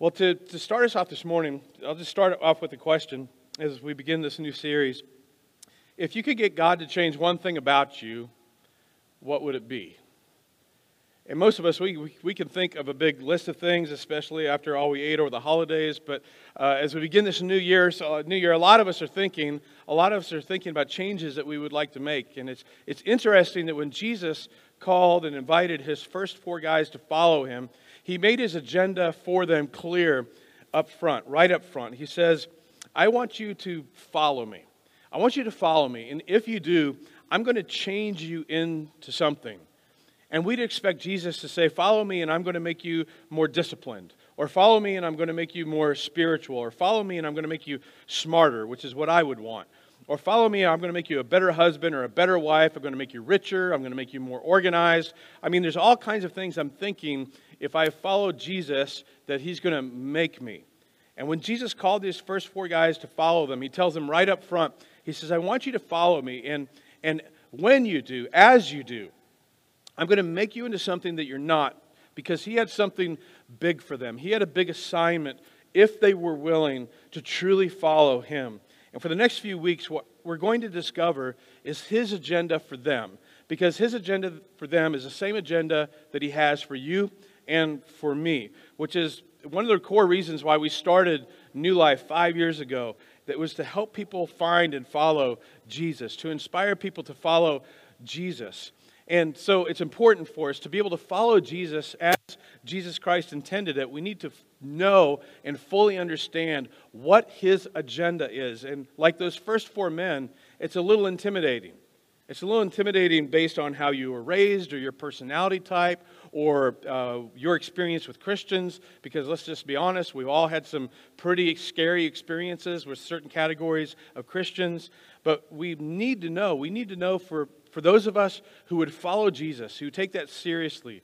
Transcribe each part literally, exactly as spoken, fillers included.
Well, to, to start us off this morning, I'll just start off with a question as we begin this new series. If you could get God to change one thing about you, what would it be? And most of us, we, we, we can think of a big list of things, especially after all we ate over the holidays. But uh, as we begin this new year, so new year, a lot of us are thinking, a lot of us are thinking about changes that we would like to make. And it's, it's interesting that when Jesus called and invited his first four guys to follow him, he made his agenda for them clear up front, right up front. He says, I want you to follow me. I want you to follow me. And if you do, I'm going to change you into something. And we'd expect Jesus to say, follow me and I'm going to make you more disciplined. Or follow me and I'm going to make you more spiritual. Or follow me and I'm going to make you smarter, which is what I would want. Or follow me, I'm going to make you a better husband or a better wife. I'm going to make you richer. I'm going to make you more organized. I mean, there's all kinds of things I'm thinking if I follow Jesus that he's going to make me. And when Jesus called these first four guys to follow them, he tells them right up front, he says, I want you to follow me. And, and when you do, as you do, I'm going to make you into something that you're not, because he had something big for them. He had a big assignment if they were willing to truly follow him. And for the next few weeks, what we're going to discover is his agenda for them, because his agenda for them is the same agenda that he has for you and for me, which is one of the core reasons why we started New Life five years ago. That was to help people find and follow Jesus, to inspire people to follow Jesus. And so it's important for us to be able to follow Jesus as Jesus Christ intended it. We need to know and fully understand what his agenda is. And like those first four men, it's a little intimidating. It's a little intimidating based on how you were raised or your personality type or uh, your experience with Christians. Because let's just be honest, we've all had some pretty scary experiences with certain categories of Christians. But we need to know, we need to know for For those of us who would follow Jesus, who take that seriously,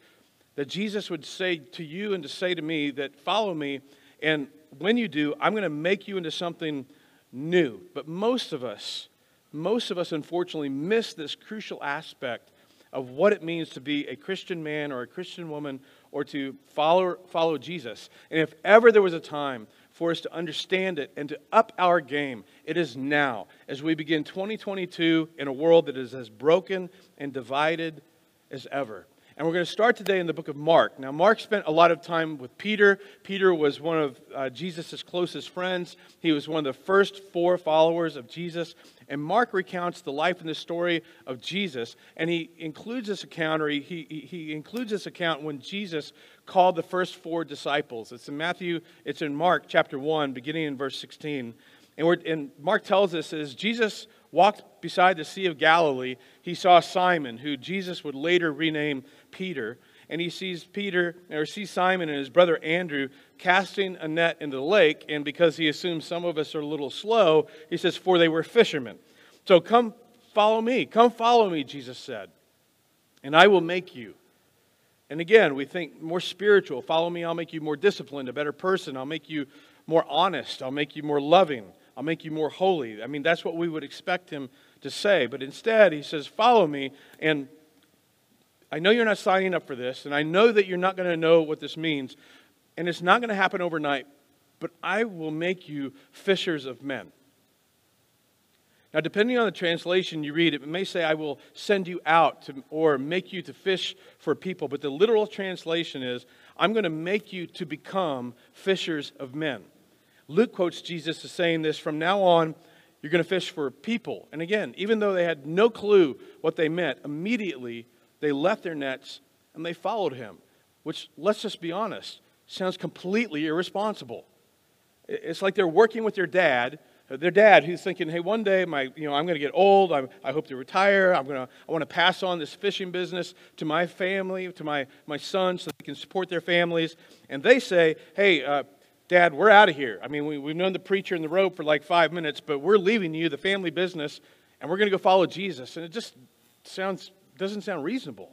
that Jesus would say to you and to say to me that follow me, and when you do, I'm going to make you into something new. But most of us, most of us unfortunately miss this crucial aspect of what it means to be a Christian man or a Christian woman or to follow, follow Jesus. And if ever there was a time for us to understand it and to up our game, it is now, as we begin twenty twenty-two in a world that is as broken and divided as ever. And we're going to start today in the book of Mark. Now, Mark spent a lot of time with Peter. Peter was one of uh, Jesus' closest friends. He was one of the first four followers of Jesus. And Mark recounts the life and the story of Jesus. And he includes this account, or he, he, he includes this account when Jesus called the first four disciples. It's in Matthew, it's in Mark chapter one, beginning in verse sixteen. And, we're, and Mark tells us, as Jesus walked beside the Sea of Galilee, he saw Simon, who Jesus would later rename Peter. And he sees Peter, or sees Simon and his brother Andrew casting a net into the lake. And because he assumes some of us are a little slow, he says, for they were fishermen. So come follow me. Come follow me, Jesus said, and I will make you. And again, we think more spiritual. Follow me, I'll make you more disciplined, a better person. I'll make you more honest. I'll make you more loving. I'll make you more holy. I mean, that's what we would expect him to say. But instead, he says, follow me, and I know you're not signing up for this, and I know that you're not going to know what this means, and it's not going to happen overnight, but I will make you fishers of men. Now, depending on the translation you read, it may say, I will send you out to, or make you to fish for people, but the literal translation is, I'm going to make you to become fishers of men. Luke quotes Jesus as saying this, from now on, you're going to fish for people. And again, even though they had no clue what they meant, immediately they left their nets and they followed him, which, let's just be honest, sounds completely irresponsible. It's like they're working with their dad, their dad who's thinking, hey, one day my, you know, I'm going to get old, I'm, I hope to retire, I'm going to, I want to pass on this fishing business to my family, to my, my son, so they can support their families. And they say, hey, uh, Dad, we're out of here. I mean, we, we've known the preacher and the rope for like five minutes, but we're leaving you, the family business, and we're going to go follow Jesus. And it just sounds, doesn't sound reasonable.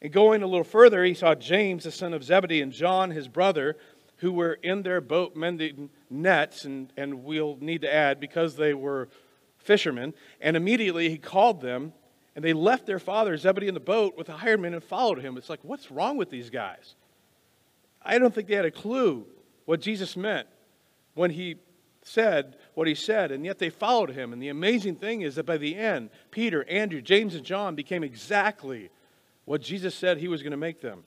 And going a little further, he saw James, the son of Zebedee, and John, his brother, who were in their boat mending nets, and, and we'll need to add, because they were fishermen. And immediately he called them, and they left their father, Zebedee, in the boat with the hired men and followed him. It's like, what's wrong with these guys? I don't think they had a clue what Jesus meant when he said what he said, and yet they followed him. And the amazing thing is that by the end, Peter, Andrew, James, and John became exactly what Jesus said he was going to make them.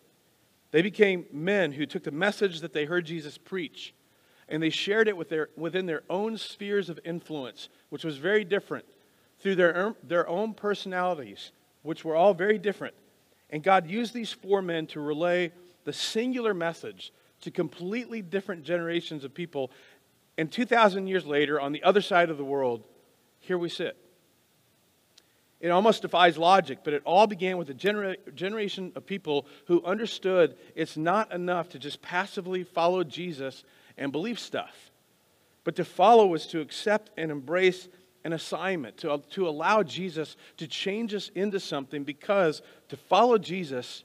They became men who took the message that they heard Jesus preach, and they shared it with their, within their own spheres of influence, which was very different, through their, their own personalities, which were all very different. And God used these four men to relay the singular message to completely different generations of people. And two thousand years later, on the other side of the world, here we sit. It almost defies logic, but it all began with a genera generation of people who understood it's not enough to just passively follow Jesus and believe stuff. But to follow is to accept and embrace an assignment, to, to allow Jesus to change us into something, because to follow Jesus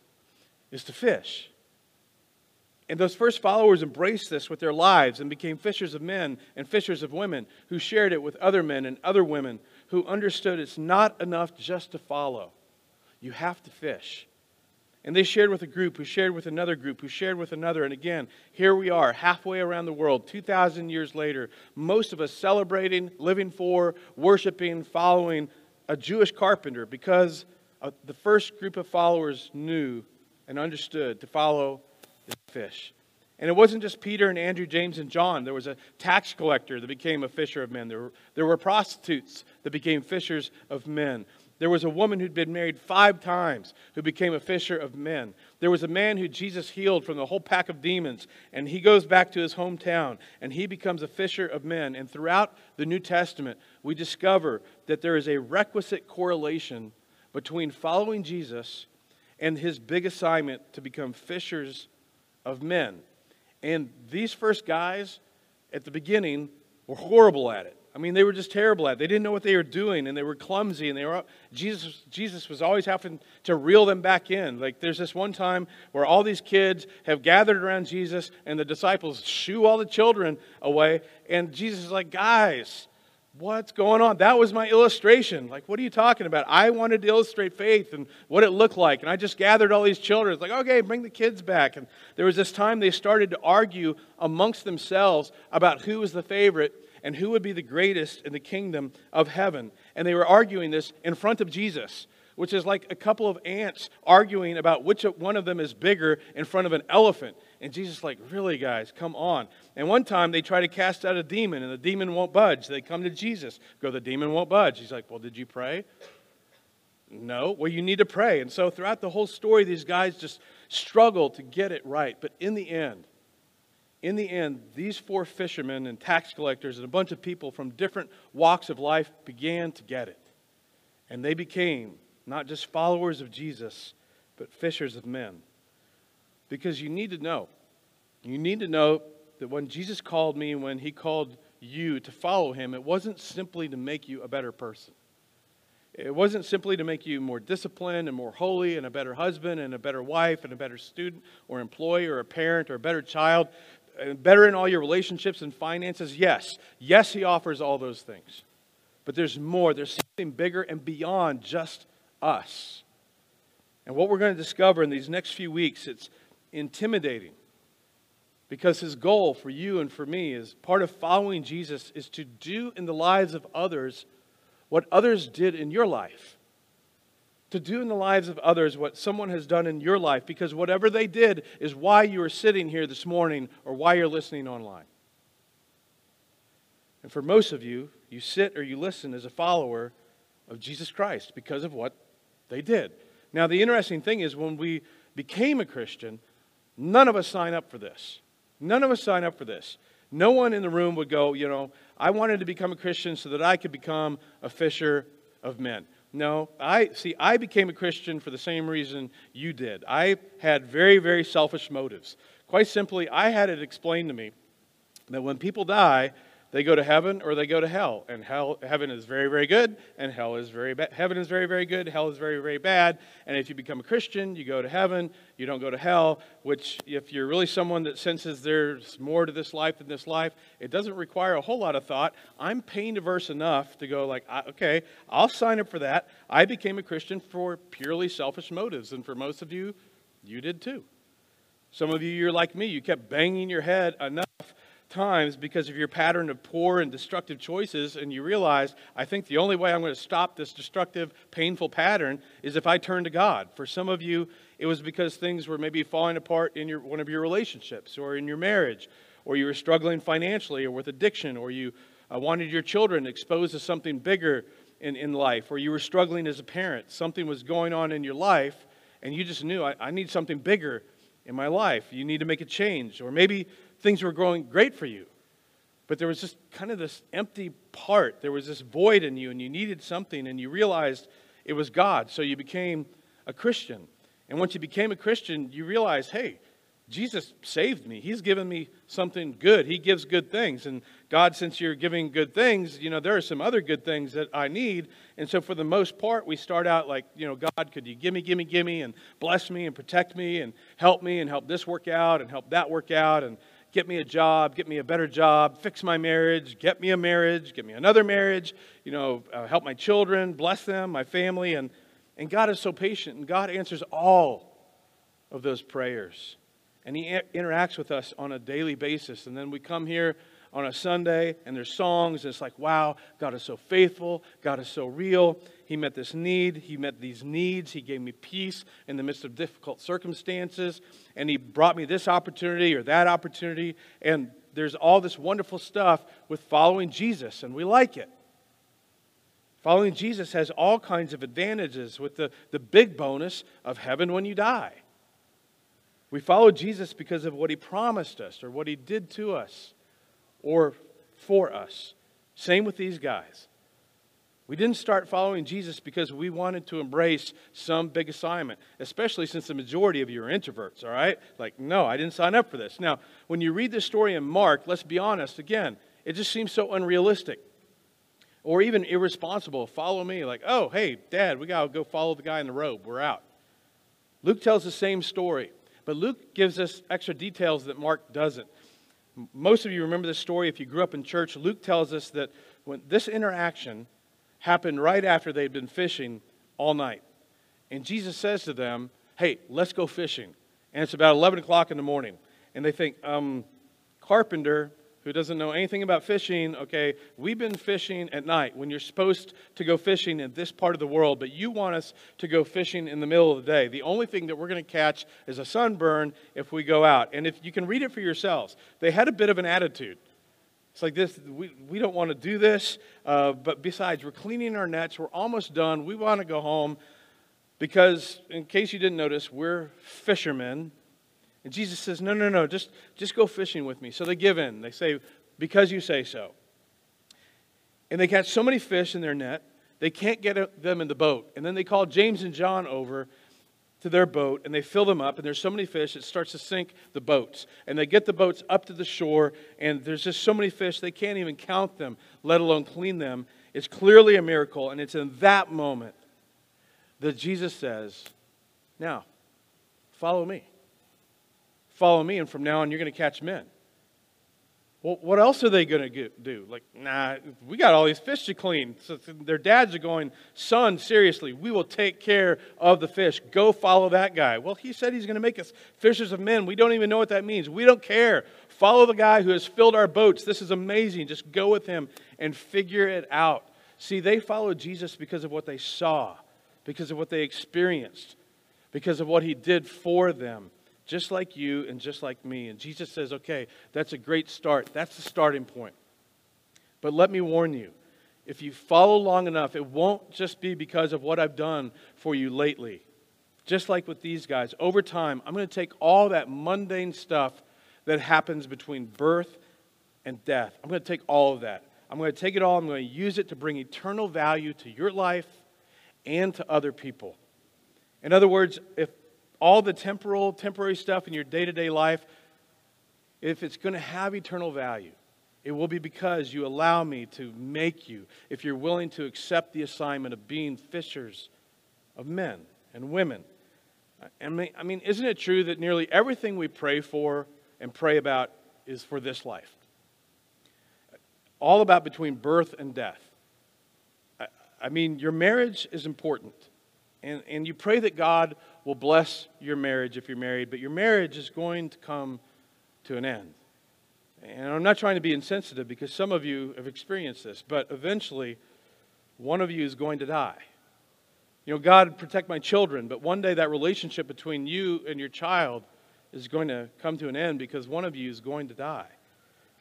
is to fish. And those first followers embraced this with their lives and became fishers of men and fishers of women, who shared it with other men and other women, who understood it's not enough just to follow. You have to fish. And they shared with a group, who shared with another group, who shared with another. And again, here we are, halfway around the world, two thousand years later, most of us celebrating, living for, worshiping, following a Jewish carpenter, because the first group of followers knew and understood to follow the fish. And it wasn't just Peter and Andrew, James, and John. There was a tax collector that became a fisher of men. There were, there were prostitutes that became fishers of men. There was a woman who'd been married five times who became a fisher of men. There was a man who Jesus healed from the whole pack of demons, and he goes back to his hometown, and he becomes a fisher of men. And throughout the New Testament, we discover that there is a requisite correlation between following Jesus and his big assignment to become fishers of men. And these first guys at the beginning were horrible at it. I mean, they were just terrible at it. They didn't know what they were doing, and they were clumsy, and they were Jesus Jesus was always having to reel them back in. Like, there's this one time where all these kids have gathered around Jesus, and the disciples shoo all the children away, and Jesus is like, guys, what's going on? That was my illustration. Like, what are you talking about? I wanted to illustrate faith and what it looked like, and I just gathered all these children. It's like, okay, bring the kids back. And there was this time they started to argue amongst themselves about who was the favorite and who would be the greatest in the kingdom of heaven. And they were arguing this in front of Jesus, which is like a couple of ants arguing about which one of them is bigger in front of an elephant. And Jesus is like, really, guys, come on. And one time they try to cast out a demon, and the demon won't budge. They come to Jesus, go, the demon won't budge. He's like, well, did you pray? No. Well, you need to pray. And so throughout the whole story, these guys just struggle to get it right. But in the end, In the end, these four fishermen and tax collectors and a bunch of people from different walks of life began to get it. And they became not just followers of Jesus, but fishers of men. Because you need to know, you need to know that when Jesus called me and when he called you to follow him, it wasn't simply to make you a better person. It wasn't simply to make you more disciplined and more holy and a better husband and a better wife and a better student or employee or a parent or a better child. Better in all your relationships and finances, yes. Yes, he offers all those things. But there's more. There's something bigger and beyond just us. And what we're going to discover in these next few weeks, it's intimidating. Because his goal for you and for me is, part of following Jesus is to do in the lives of others what others did in your life. To do in the lives of others what someone has done in your life, because whatever they did is why you are sitting here this morning or why you're listening online. And for most of you, you sit or you listen as a follower of Jesus Christ because of what they did. Now, the interesting thing is, when we became a Christian, none of us sign up for this. None of us sign up for this. No one in the room would go, you know, I wanted to become a Christian so that I could become a fisher of men. No, I see, I became a Christian for the same reason you did. I had very, very selfish motives. Quite simply, I had it explained to me that when people die, they go to heaven or they go to hell. And hell, heaven is very, very good, and hell is very bad. Heaven is very, very good, hell is very, very bad. And if you become a Christian, you go to heaven, you don't go to hell, which, if you're really someone that senses there's more to this life than this life, it doesn't require a whole lot of thought. I'm pain averse enough to go like, okay, I'll sign up for that. I became a Christian for purely selfish motives. And for most of you, you did too. Some of you, you're like me. You kept banging your head enough times because of your pattern of poor and destructive choices, and you realized, I think the only way I'm going to stop this destructive, painful pattern is if I turn to God. For some of you, it was because things were maybe falling apart in your, one of your relationships or in your marriage, or you were struggling financially or with addiction, or you uh, wanted your children exposed to something bigger in, in life, or you were struggling as a parent. Something was going on in your life, and you just knew, I, I need something bigger in my life. You need to make a change. Or maybe things were going great for you, but there was just kind of this empty part. There was this void in you, and you needed something, and you realized it was God. So you became a Christian. And once you became a Christian, you realized, hey, Jesus saved me. He's given me something good. He gives good things. And God, since you're giving good things, you know, there are some other good things that I need. And so for the most part, we start out like, you know, God, could you gimme, gimme, gimme, and bless me and protect me and help me and help this work out and help that work out and get me a job, get me a better job, fix my marriage, get me a marriage, get me another marriage, you know, uh, help my children, bless them, my family. And, and God is so patient, and God answers all of those prayers. And He a- interacts with us on a daily basis. And then we come here on a Sunday, and there's songs, and it's like, wow, God is so faithful, God is so real. He met this need, He met these needs, He gave me peace in the midst of difficult circumstances, and He brought me this opportunity or that opportunity, and there's all this wonderful stuff with following Jesus, and we like it. Following Jesus has all kinds of advantages, with the, the big bonus of heaven when you die. We follow Jesus because of what He promised us, or what He did to us, or for us. Same with these guys. We didn't start following Jesus because we wanted to embrace some big assignment, especially since the majority of you are introverts, all right? Like, no, I didn't sign up for this. Now, when you read this story in Mark, let's be honest, again, it just seems so unrealistic or even irresponsible. Follow me, like, oh, hey, Dad, we got to go follow the guy in the robe. We're out. Luke tells the same story, but Luke gives us extra details that Mark doesn't. Most of you remember this story. If you grew up in church, Luke tells us that when this interaction happened right after they'd been fishing all night. And Jesus says to them, hey, let's go fishing. And it's about eleven o'clock in the morning. And they think, um, carpenter, who doesn't know anything about fishing, okay, we've been fishing at night when you're supposed to go fishing in this part of the world, but you want us to go fishing in the middle of the day. The only thing that we're going to catch is a sunburn if we go out. And if you can read it for yourselves, they had a bit of an attitude. It's like this, we, we don't want to do this, uh, but besides, we're cleaning our nets, we're almost done, we want to go home, because in case you didn't notice, we're fishermen. And Jesus says, no, no, no, just, just go fishing with me. So they give in. They say, because you say so. And they catch so many fish in their net, they can't get them in the boat. And then they call James and John over to their boat, and they fill them up, and there's so many fish, it starts to sink the boats. And they get the boats up to the shore, and there's just so many fish, they can't even count them, let alone clean them. It's clearly a miracle, and it's in that moment that Jesus says, now, follow me. Follow me, and from now on, you're going to catch men. Well, what else are they going to do? Like, nah, we got all these fish to clean. So their dads are going, son, seriously, we will take care of the fish. Go follow that guy. Well, he said he's going to make us fishers of men. We don't even know what that means. We don't care. Follow the guy who has filled our boats. This is amazing. Just go with him and figure it out. See, they followed Jesus because of what they saw, because of what they experienced, because of what He did for them. Just like you and just like me. And Jesus says, okay, that's a great start. That's the starting point. But let me warn you, if you follow long enough, it won't just be because of what I've done for you lately. Just like with these guys, over time, I'm going to take all that mundane stuff that happens between birth and death. I'm going to take all of that. I'm going to take it all. I'm going to use it to bring eternal value to your life and to other people. In other words, if all the temporal, temporary stuff in your day-to-day life, if it's going to have eternal value, it will be because you allow me to make you, if you're willing to accept the assignment of being fishers of men and women. I mean, I mean, isn't it true that nearly everything we pray for and pray about is for this life? All about between birth and death. I, I mean, your marriage is important. And, and you pray that God will bless your marriage if you're married, but your marriage is going to come to an end. And I'm not trying to be insensitive because some of you have experienced this, but eventually one of you is going to die. You know, God, protect my children, but one day that relationship between you and your child is going to come to an end because one of you is going to die.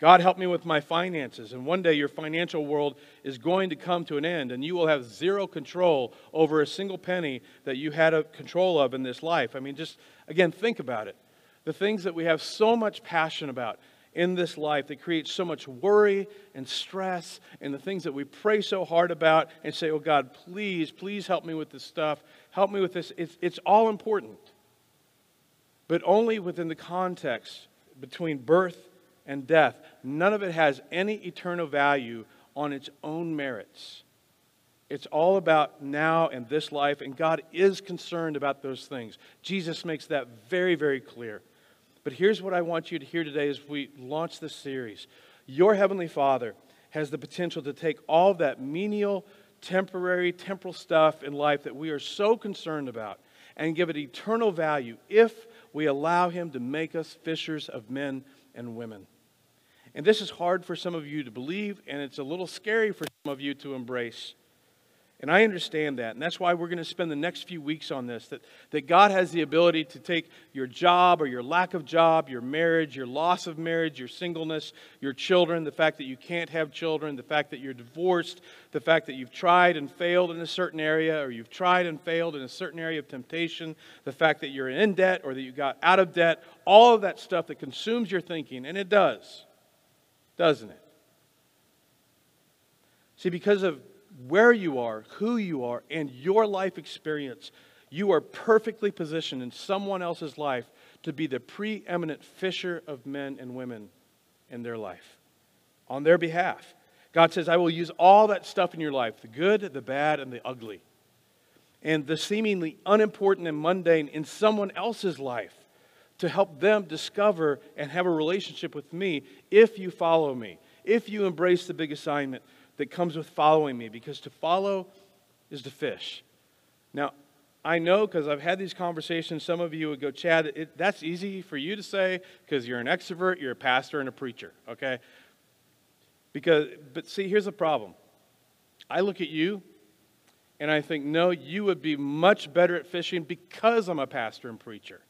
God, help me with my finances. And one day your financial world is going to come to an end, and you will have zero control over a single penny that you had a control of in this life. I mean, just, again, think about it. The things that we have so much passion about in this life that creates so much worry and stress, and the things that we pray so hard about and say, oh God, please, please help me with this stuff. Help me with this. It's, it's all important, but only within the context between birth and death. None of it has any eternal value on its own merits. It's all about now and this life, and God is concerned about those things. Jesus makes that very, very clear. But here's what I want you to hear today as we launch this series. Your Heavenly Father has the potential to take all that menial, temporary, temporal stuff in life that we are so concerned about and give it eternal value if we allow Him to make us fishers of men and women. And this is hard for some of you to believe, and it's a little scary for some of you to embrace. And I understand that, and that's why we're going to spend the next few weeks on this, that, that God has the ability to take your job or your lack of job, your marriage, your loss of marriage, your singleness, your children, the fact that you can't have children, the fact that you're divorced, the fact that you've tried and failed in a certain area, or you've tried and failed in a certain area of temptation, the fact that you're in debt or that you got out of debt, all of that stuff that consumes your thinking, and it does, doesn't it? See, because of where you are, who you are, and your life experience, you are perfectly positioned in someone else's life to be the preeminent fisher of men and women in their life, on their behalf. God says, I will use all that stuff in your life, the good, the bad, and the ugly, and the seemingly unimportant and mundane in someone else's life to help them discover and have a relationship with me if you follow me, if you embrace the big assignment that comes with following me, because to follow is to fish. Now, I know because I've had these conversations, some of you would go, Chad, it, that's easy for you to say because you're an extrovert, you're a pastor and a preacher, okay? Because, but see, here's the problem. I look at you and I think, no, you would be much better at fishing because I'm a pastor and preacher.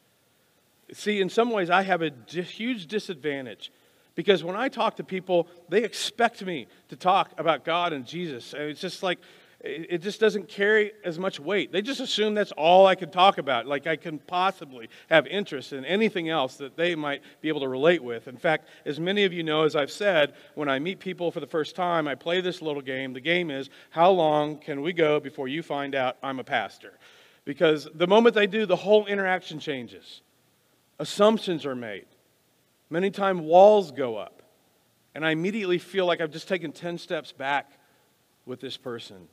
See, in some ways, I have a di- huge disadvantage. Because when I talk to people, they expect me to talk about God and Jesus. It's just like, it just doesn't carry as much weight. They just assume that's all I can talk about. Like I can possibly have interest in anything else that they might be able to relate with. In fact, as many of you know, as I've said, when I meet people for the first time, I play this little game. The game is, how long can we go before you find out I'm a pastor? Because the moment they do, the whole interaction changes. Assumptions are made. Many times walls go up, and I immediately feel like I've just taken ten steps back with this person.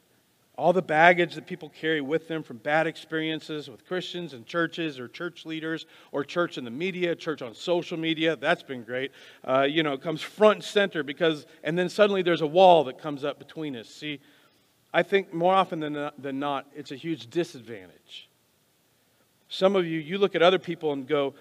All the baggage that people carry with them from bad experiences with Christians and churches or church leaders or church in the media, church on social media, that's been great, uh, you know, comes front and center because, and then suddenly there's a wall that comes up between us. See, I think more often than not, than not it's a huge disadvantage. Some of you, you look at other people and go,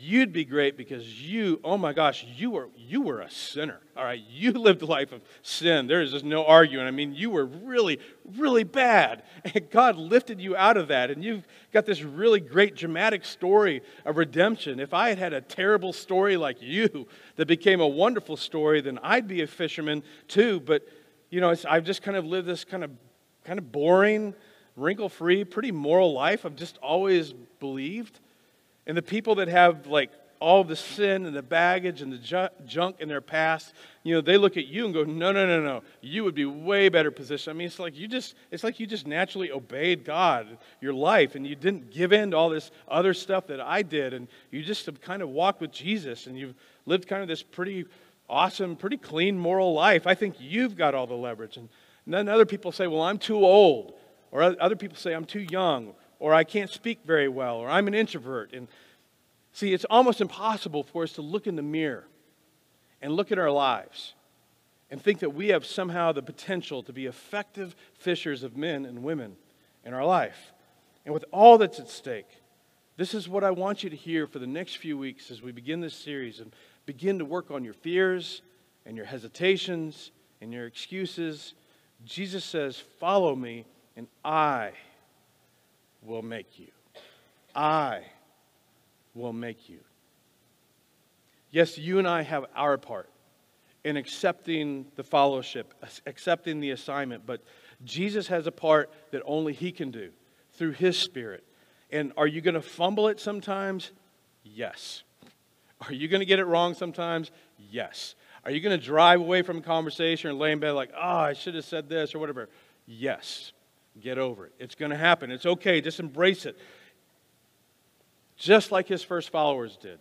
you'd be great because you, oh my gosh, you were you were a sinner. All right, you lived a life of sin. There is just no arguing. I mean, you were really, really bad. And God lifted you out of that. And you've got this really great dramatic story of redemption. If I had had a terrible story like you that became a wonderful story, then I'd be a fisherman too. But, you know, it's, I've just kind of lived this kind of, kind of boring, wrinkle-free, pretty moral life. I've just always believed. And the people that have, like, all the sin and the baggage and the ju- junk in their past, you know, they look at you and go, no, no, no, no, you would be way better positioned. I mean, it's like you just, it's like you just naturally obeyed God, your life, and you didn't give in to all this other stuff that I did, and you just have kind of walked with Jesus, and you've lived kind of this pretty awesome, pretty clean moral life. I think you've got all the leverage. And then other people say, well, I'm too old, or other people say, I'm too young, or I can't speak very well, or I'm an introvert. And see, it's almost impossible for us to look in the mirror and look at our lives and think that we have somehow the potential to be effective fishers of men and women in our life. And with all that's at stake, This is what I want you to hear for the next few weeks as we begin this series and begin to work on your fears and your hesitations and your excuses. Jesus says, follow me and I will make you. I will make you. Yes, you and I have our part in accepting the fellowship, accepting the assignment, but Jesus has a part that only he can do through his Spirit. And are you going to fumble it sometimes? Yes. Are you going to get it wrong sometimes? Yes. Are you going to drive away from a conversation or lay in bed like, oh, I should have said this or whatever? Yes. Get over it. It's going to happen. It's okay. Just embrace it. Just like his first followers did.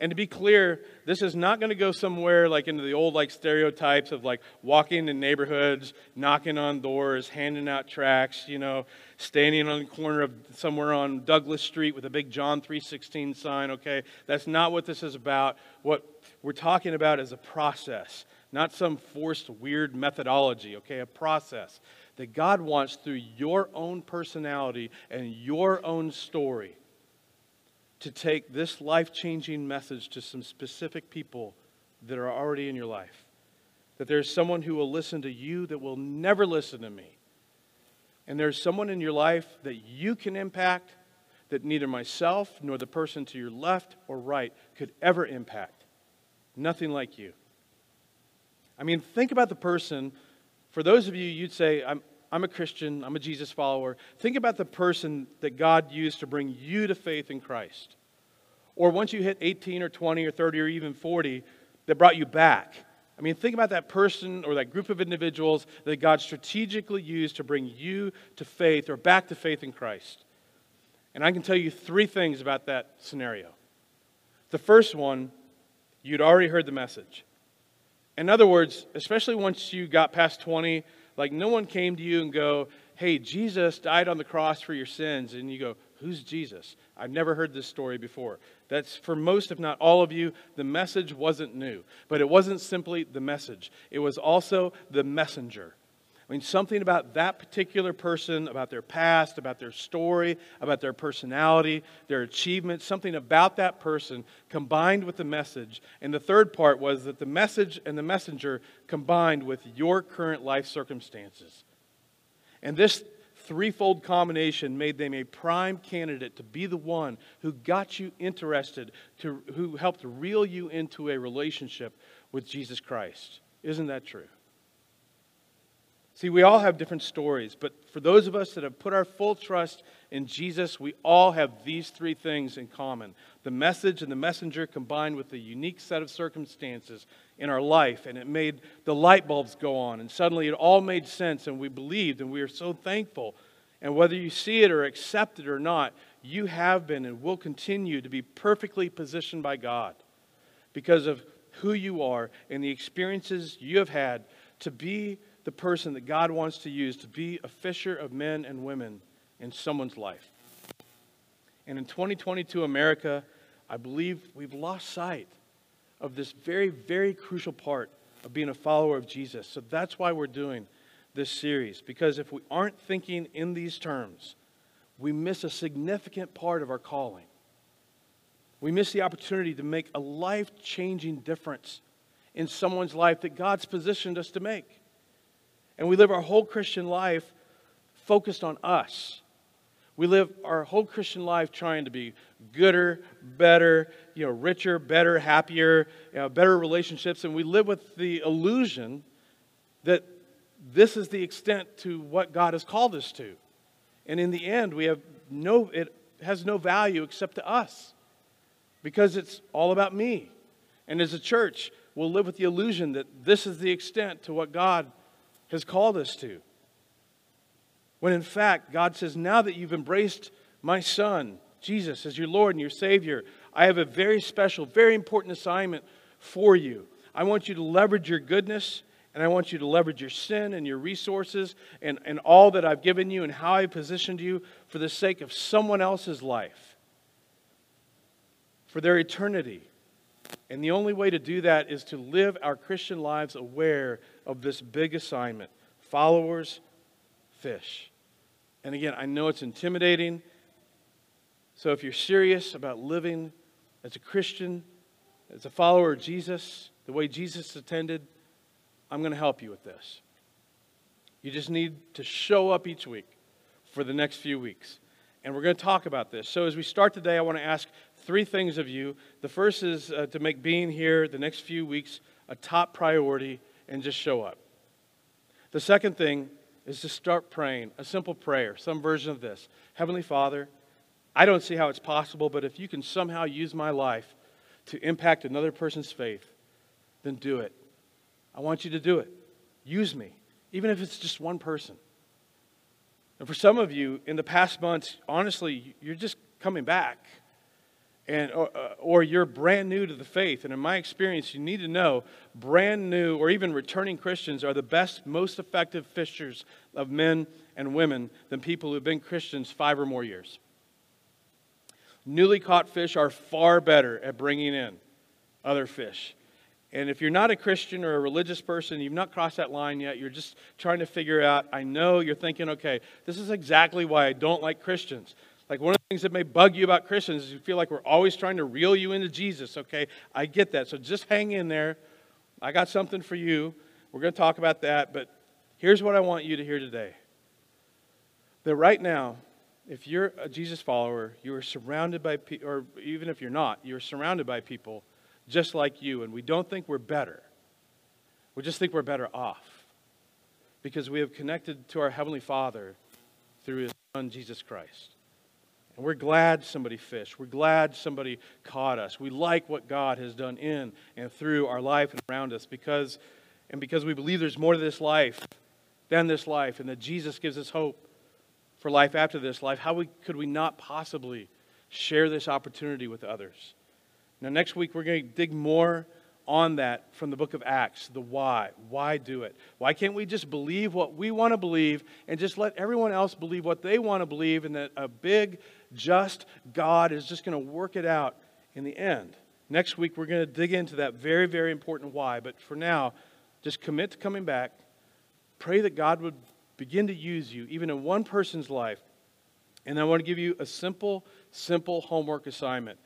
And to be clear, this is not going to go somewhere like into the old like stereotypes of like walking in neighborhoods, knocking on doors, handing out tracts, you know, standing on the corner of somewhere on Douglas Street with a big John three sixteen sign, okay? That's not what this is about. What we're talking about is a process, not some forced weird methodology, okay? A process that God wants through your own personality and your own story to take this life-changing message to some specific people that are already in your life. That there's someone who will listen to you that will never listen to me. And there's someone in your life that you can impact that neither myself nor the person to your left or right could ever impact. Nothing like you. I mean, think about the person. For those of you, you'd say, I'm, I'm a Christian, I'm a Jesus follower. Think about the person that God used to bring you to faith in Christ. Or once you hit eighteen or twenty or thirty or even forty, that brought you back. I mean, think about that person or that group of individuals that God strategically used to bring you to faith or back to faith in Christ. And I can tell you three things about that scenario. The first one, you'd already heard the message. In other words, especially once you got past twenty, like no one came to you and go, hey, Jesus died on the cross for your sins. And you go, who's Jesus? I've never heard this story before. That's for most, if not all of you, the message wasn't new. But it wasn't simply the message. It was also the messenger. I mean, something about that particular person, about their past, about their story, about their personality, their achievements, something about that person combined with the message. And the third part was that the message and the messenger combined with your current life circumstances. And this threefold combination made them a prime candidate to be the one who got you interested, to, who helped reel you into a relationship with Jesus Christ. Isn't that true? See, we all have different stories, but for those of us that have put our full trust in Jesus, we all have these three things in common. The message and the messenger combined with the unique set of circumstances in our life, and it made the light bulbs go on, and suddenly it all made sense, and we believed, and we are so thankful. And whether you see it or accept it or not, you have been and will continue to be perfectly positioned by God because of who you are and the experiences you have had to be the person that God wants to use to be a fisher of men and women in someone's life. And in twenty twenty-two America, I believe we've lost sight of this very, very crucial part of being a follower of Jesus. So that's why we're doing this series, because if we aren't thinking in these terms, we miss a significant part of our calling. We miss the opportunity to make a life-changing difference in someone's life that God's positioned us to make. And we live our whole Christian life focused on us. We live our whole Christian life trying to be gooder, better, you know, richer, better, happier, you know, better relationships. And we live with the illusion that this is the extent to what God has called us to. And in the end, we have no, it has no value except to us because it's all about me. And as a church, we'll live with the illusion that this is the extent to what God has called us to. When in fact, God says, now that you've embraced my Son, Jesus, as your Lord and your Savior, I have a very special, very important assignment for you. I want you to leverage your goodness, and I want you to leverage your sin and your resources and, and all that I've given you and how I positioned you for the sake of someone else's life, for their eternity. And the only way to do that is to live our Christian lives aware of this big assignment. Followers, fish. And again, I know it's intimidating. So if you're serious about living as a Christian, as a follower of Jesus, the way Jesus attended, I'm going to help you with this. You just need to show up each week for the next few weeks. And we're going to talk about this. So as we start today, I want to ask three things of you. The first is uh, to make being here the next few weeks a top priority and just show up. The second thing is to start praying, a simple prayer, some version of this. Heavenly Father, I don't see how it's possible, but if you can somehow use my life to impact another person's faith, then do it. I want you to do it. Use me, even if it's just one person. And for some of you, in the past months, honestly, you're just coming back. And, or, or you're brand new to the faith. And in my experience, you need to know brand new or even returning Christians are the best, most effective fishers of men and women than people who've been Christians five or more years. Newly caught fish are far better at bringing in other fish. And if you're not a Christian or a religious person, you've not crossed that line yet, you're just trying to figure out, I know you're thinking, okay, this is exactly why I don't like Christians. Like, one of the things that may bug you about Christians is you feel like we're always trying to reel you into Jesus, okay? I get that. So just hang in there. I got something for you. We're going to talk about that. But here's what I want you to hear today. That right now, if you're a Jesus follower, you are surrounded by people, or even if you're not, you're surrounded by people just like you. And we don't think we're better. We just think we're better off. Because we have connected to our Heavenly Father through His Son, Jesus Christ. And we're glad somebody fished. We're glad somebody caught us. We like what God has done in and through our life and around us. Because, and because we believe there's more to this life than this life. And that Jesus gives us hope for life after this life. How we, could we not possibly share this opportunity with others? Now next week we're going to dig more on that from the book of Acts. The why. Why do it? Why can't we just believe what we want to believe and just let everyone else believe what they want to believe, and that a big, just God is just going to work it out in the end. Next week we're going to dig into that very, very important why. But for now, just commit to coming back. Pray that God would begin to use you, even in one person's life. And I want to give you a simple, simple homework assignment.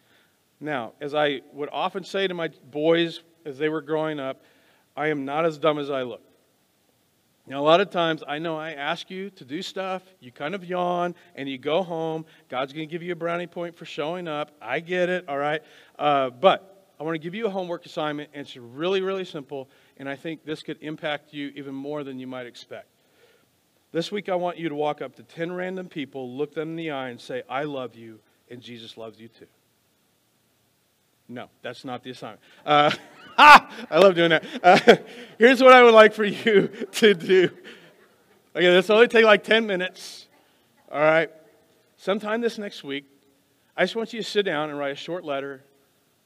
Now, as I would often say to my boys as they were growing up, I am not as dumb as I look. Now, a lot of times, I know I ask you to do stuff, you kind of yawn, and you go home. God's going to give you a brownie point for showing up. I get it, all right? Uh, but I want to give you a homework assignment, and it's really, really simple, and I think this could impact you even more than you might expect. This week, I want you to walk up to ten random people, look them in the eye, and say, I love you, and Jesus loves you too. No, that's not the assignment. Uh, ah, I love doing that. Uh, here's what I would like for you to do. Okay, this will only take like ten minutes. All right. Sometime this next week, I just want you to sit down and write a short letter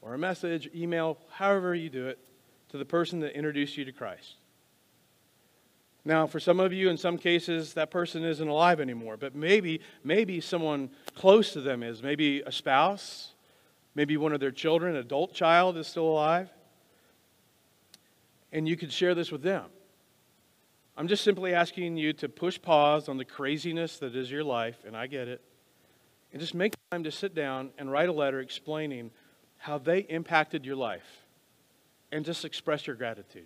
or a message, email, however you do it, to the person that introduced you to Christ. Now, for some of you, in some cases, that person isn't alive anymore. But maybe, maybe someone close to them is. Maybe a spouse. Maybe one of their children, adult child, is still alive. And you could share this with them. I'm just simply asking you to push pause on the craziness that is your life, and I get it. And just make time to sit down and write a letter explaining how they impacted your life. And just express your gratitude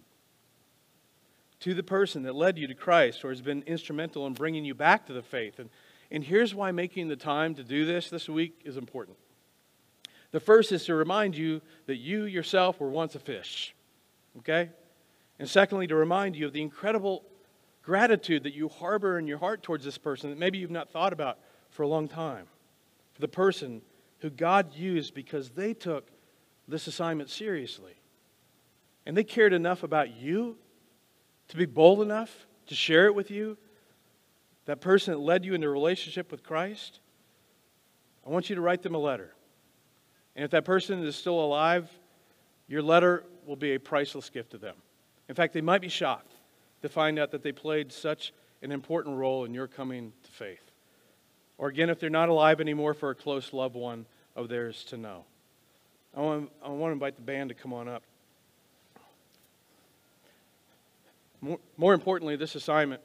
to the person that led you to Christ or has been instrumental in bringing you back to the faith. And, and here's why making the time to do this this week is important. The first is to remind you that you yourself were once a fish, okay? And secondly, to remind you of the incredible gratitude that you harbor in your heart towards this person that maybe you've not thought about for a long time. For the person who God used because they took this assignment seriously. And they cared enough about you to be bold enough to share it with you. That person that led you into a relationship with Christ, I want you to write them a letter. And if that person is still alive, your letter will be a priceless gift to them. In fact, they might be shocked to find out that they played such an important role in your coming to faith. Or again, if they're not alive anymore, for a close loved one of theirs to know. I want, I want to invite the band to come on up. More, more importantly, this assignment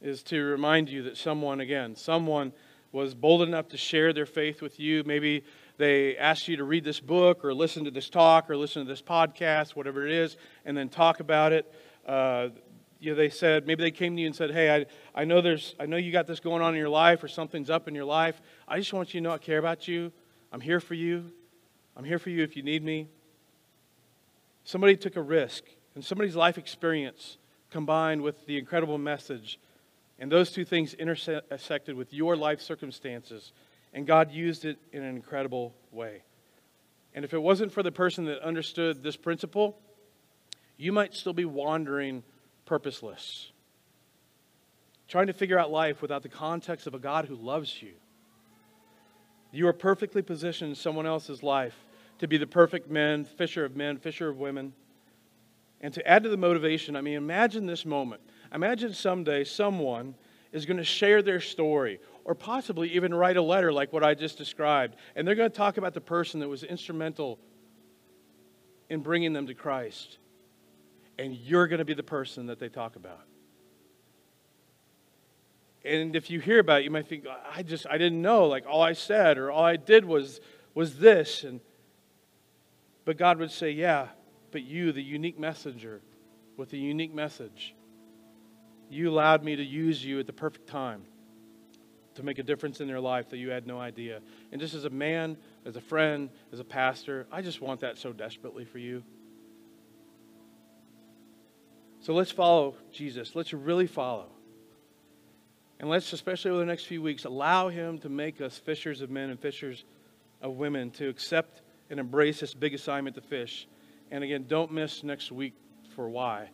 is to remind you that someone, again, someone was bold enough to share their faith with you. Maybe they asked you to read this book or listen to this talk or listen to this podcast, whatever it is, and then talk about it. Uh, you know, they said, maybe they came to you and said, hey, I, I know there's, I know you got this going on in your life, or something's up in your life. I just want you to know I care about you. I'm here for you. I'm here for you if you need me. Somebody took a risk, and somebody's life experience combined with the incredible message, and those two things intersected with your life circumstances, and God used it in an incredible way. And if it wasn't for the person that understood this principle, you might still be wandering purposeless, trying to figure out life without the context of a God who loves you. You are perfectly positioned in someone else's life to be the perfect men, fisher of men, fisher of women. And to add to the motivation, I mean, imagine this moment. Imagine someday someone is going to share their story, or possibly even write a letter like what I just described. And they're going to talk about the person that was instrumental in bringing them to Christ. And you're going to be the person that they talk about. And if you hear about it, you might think, I just, I didn't know. Like, all I said or all I did was, was this. And, but God would say, yeah, but you, the unique messenger with a unique message, you allowed me to use you at the perfect time to make a difference in their life that you had no idea. And just as a man, as a friend, as a pastor, I just want that so desperately for you. So let's follow Jesus. Let's really follow. And let's, especially over the next few weeks, allow him to make us fishers of men and fishers of women, to accept and embrace this big assignment to fish. And again, don't miss next week for why.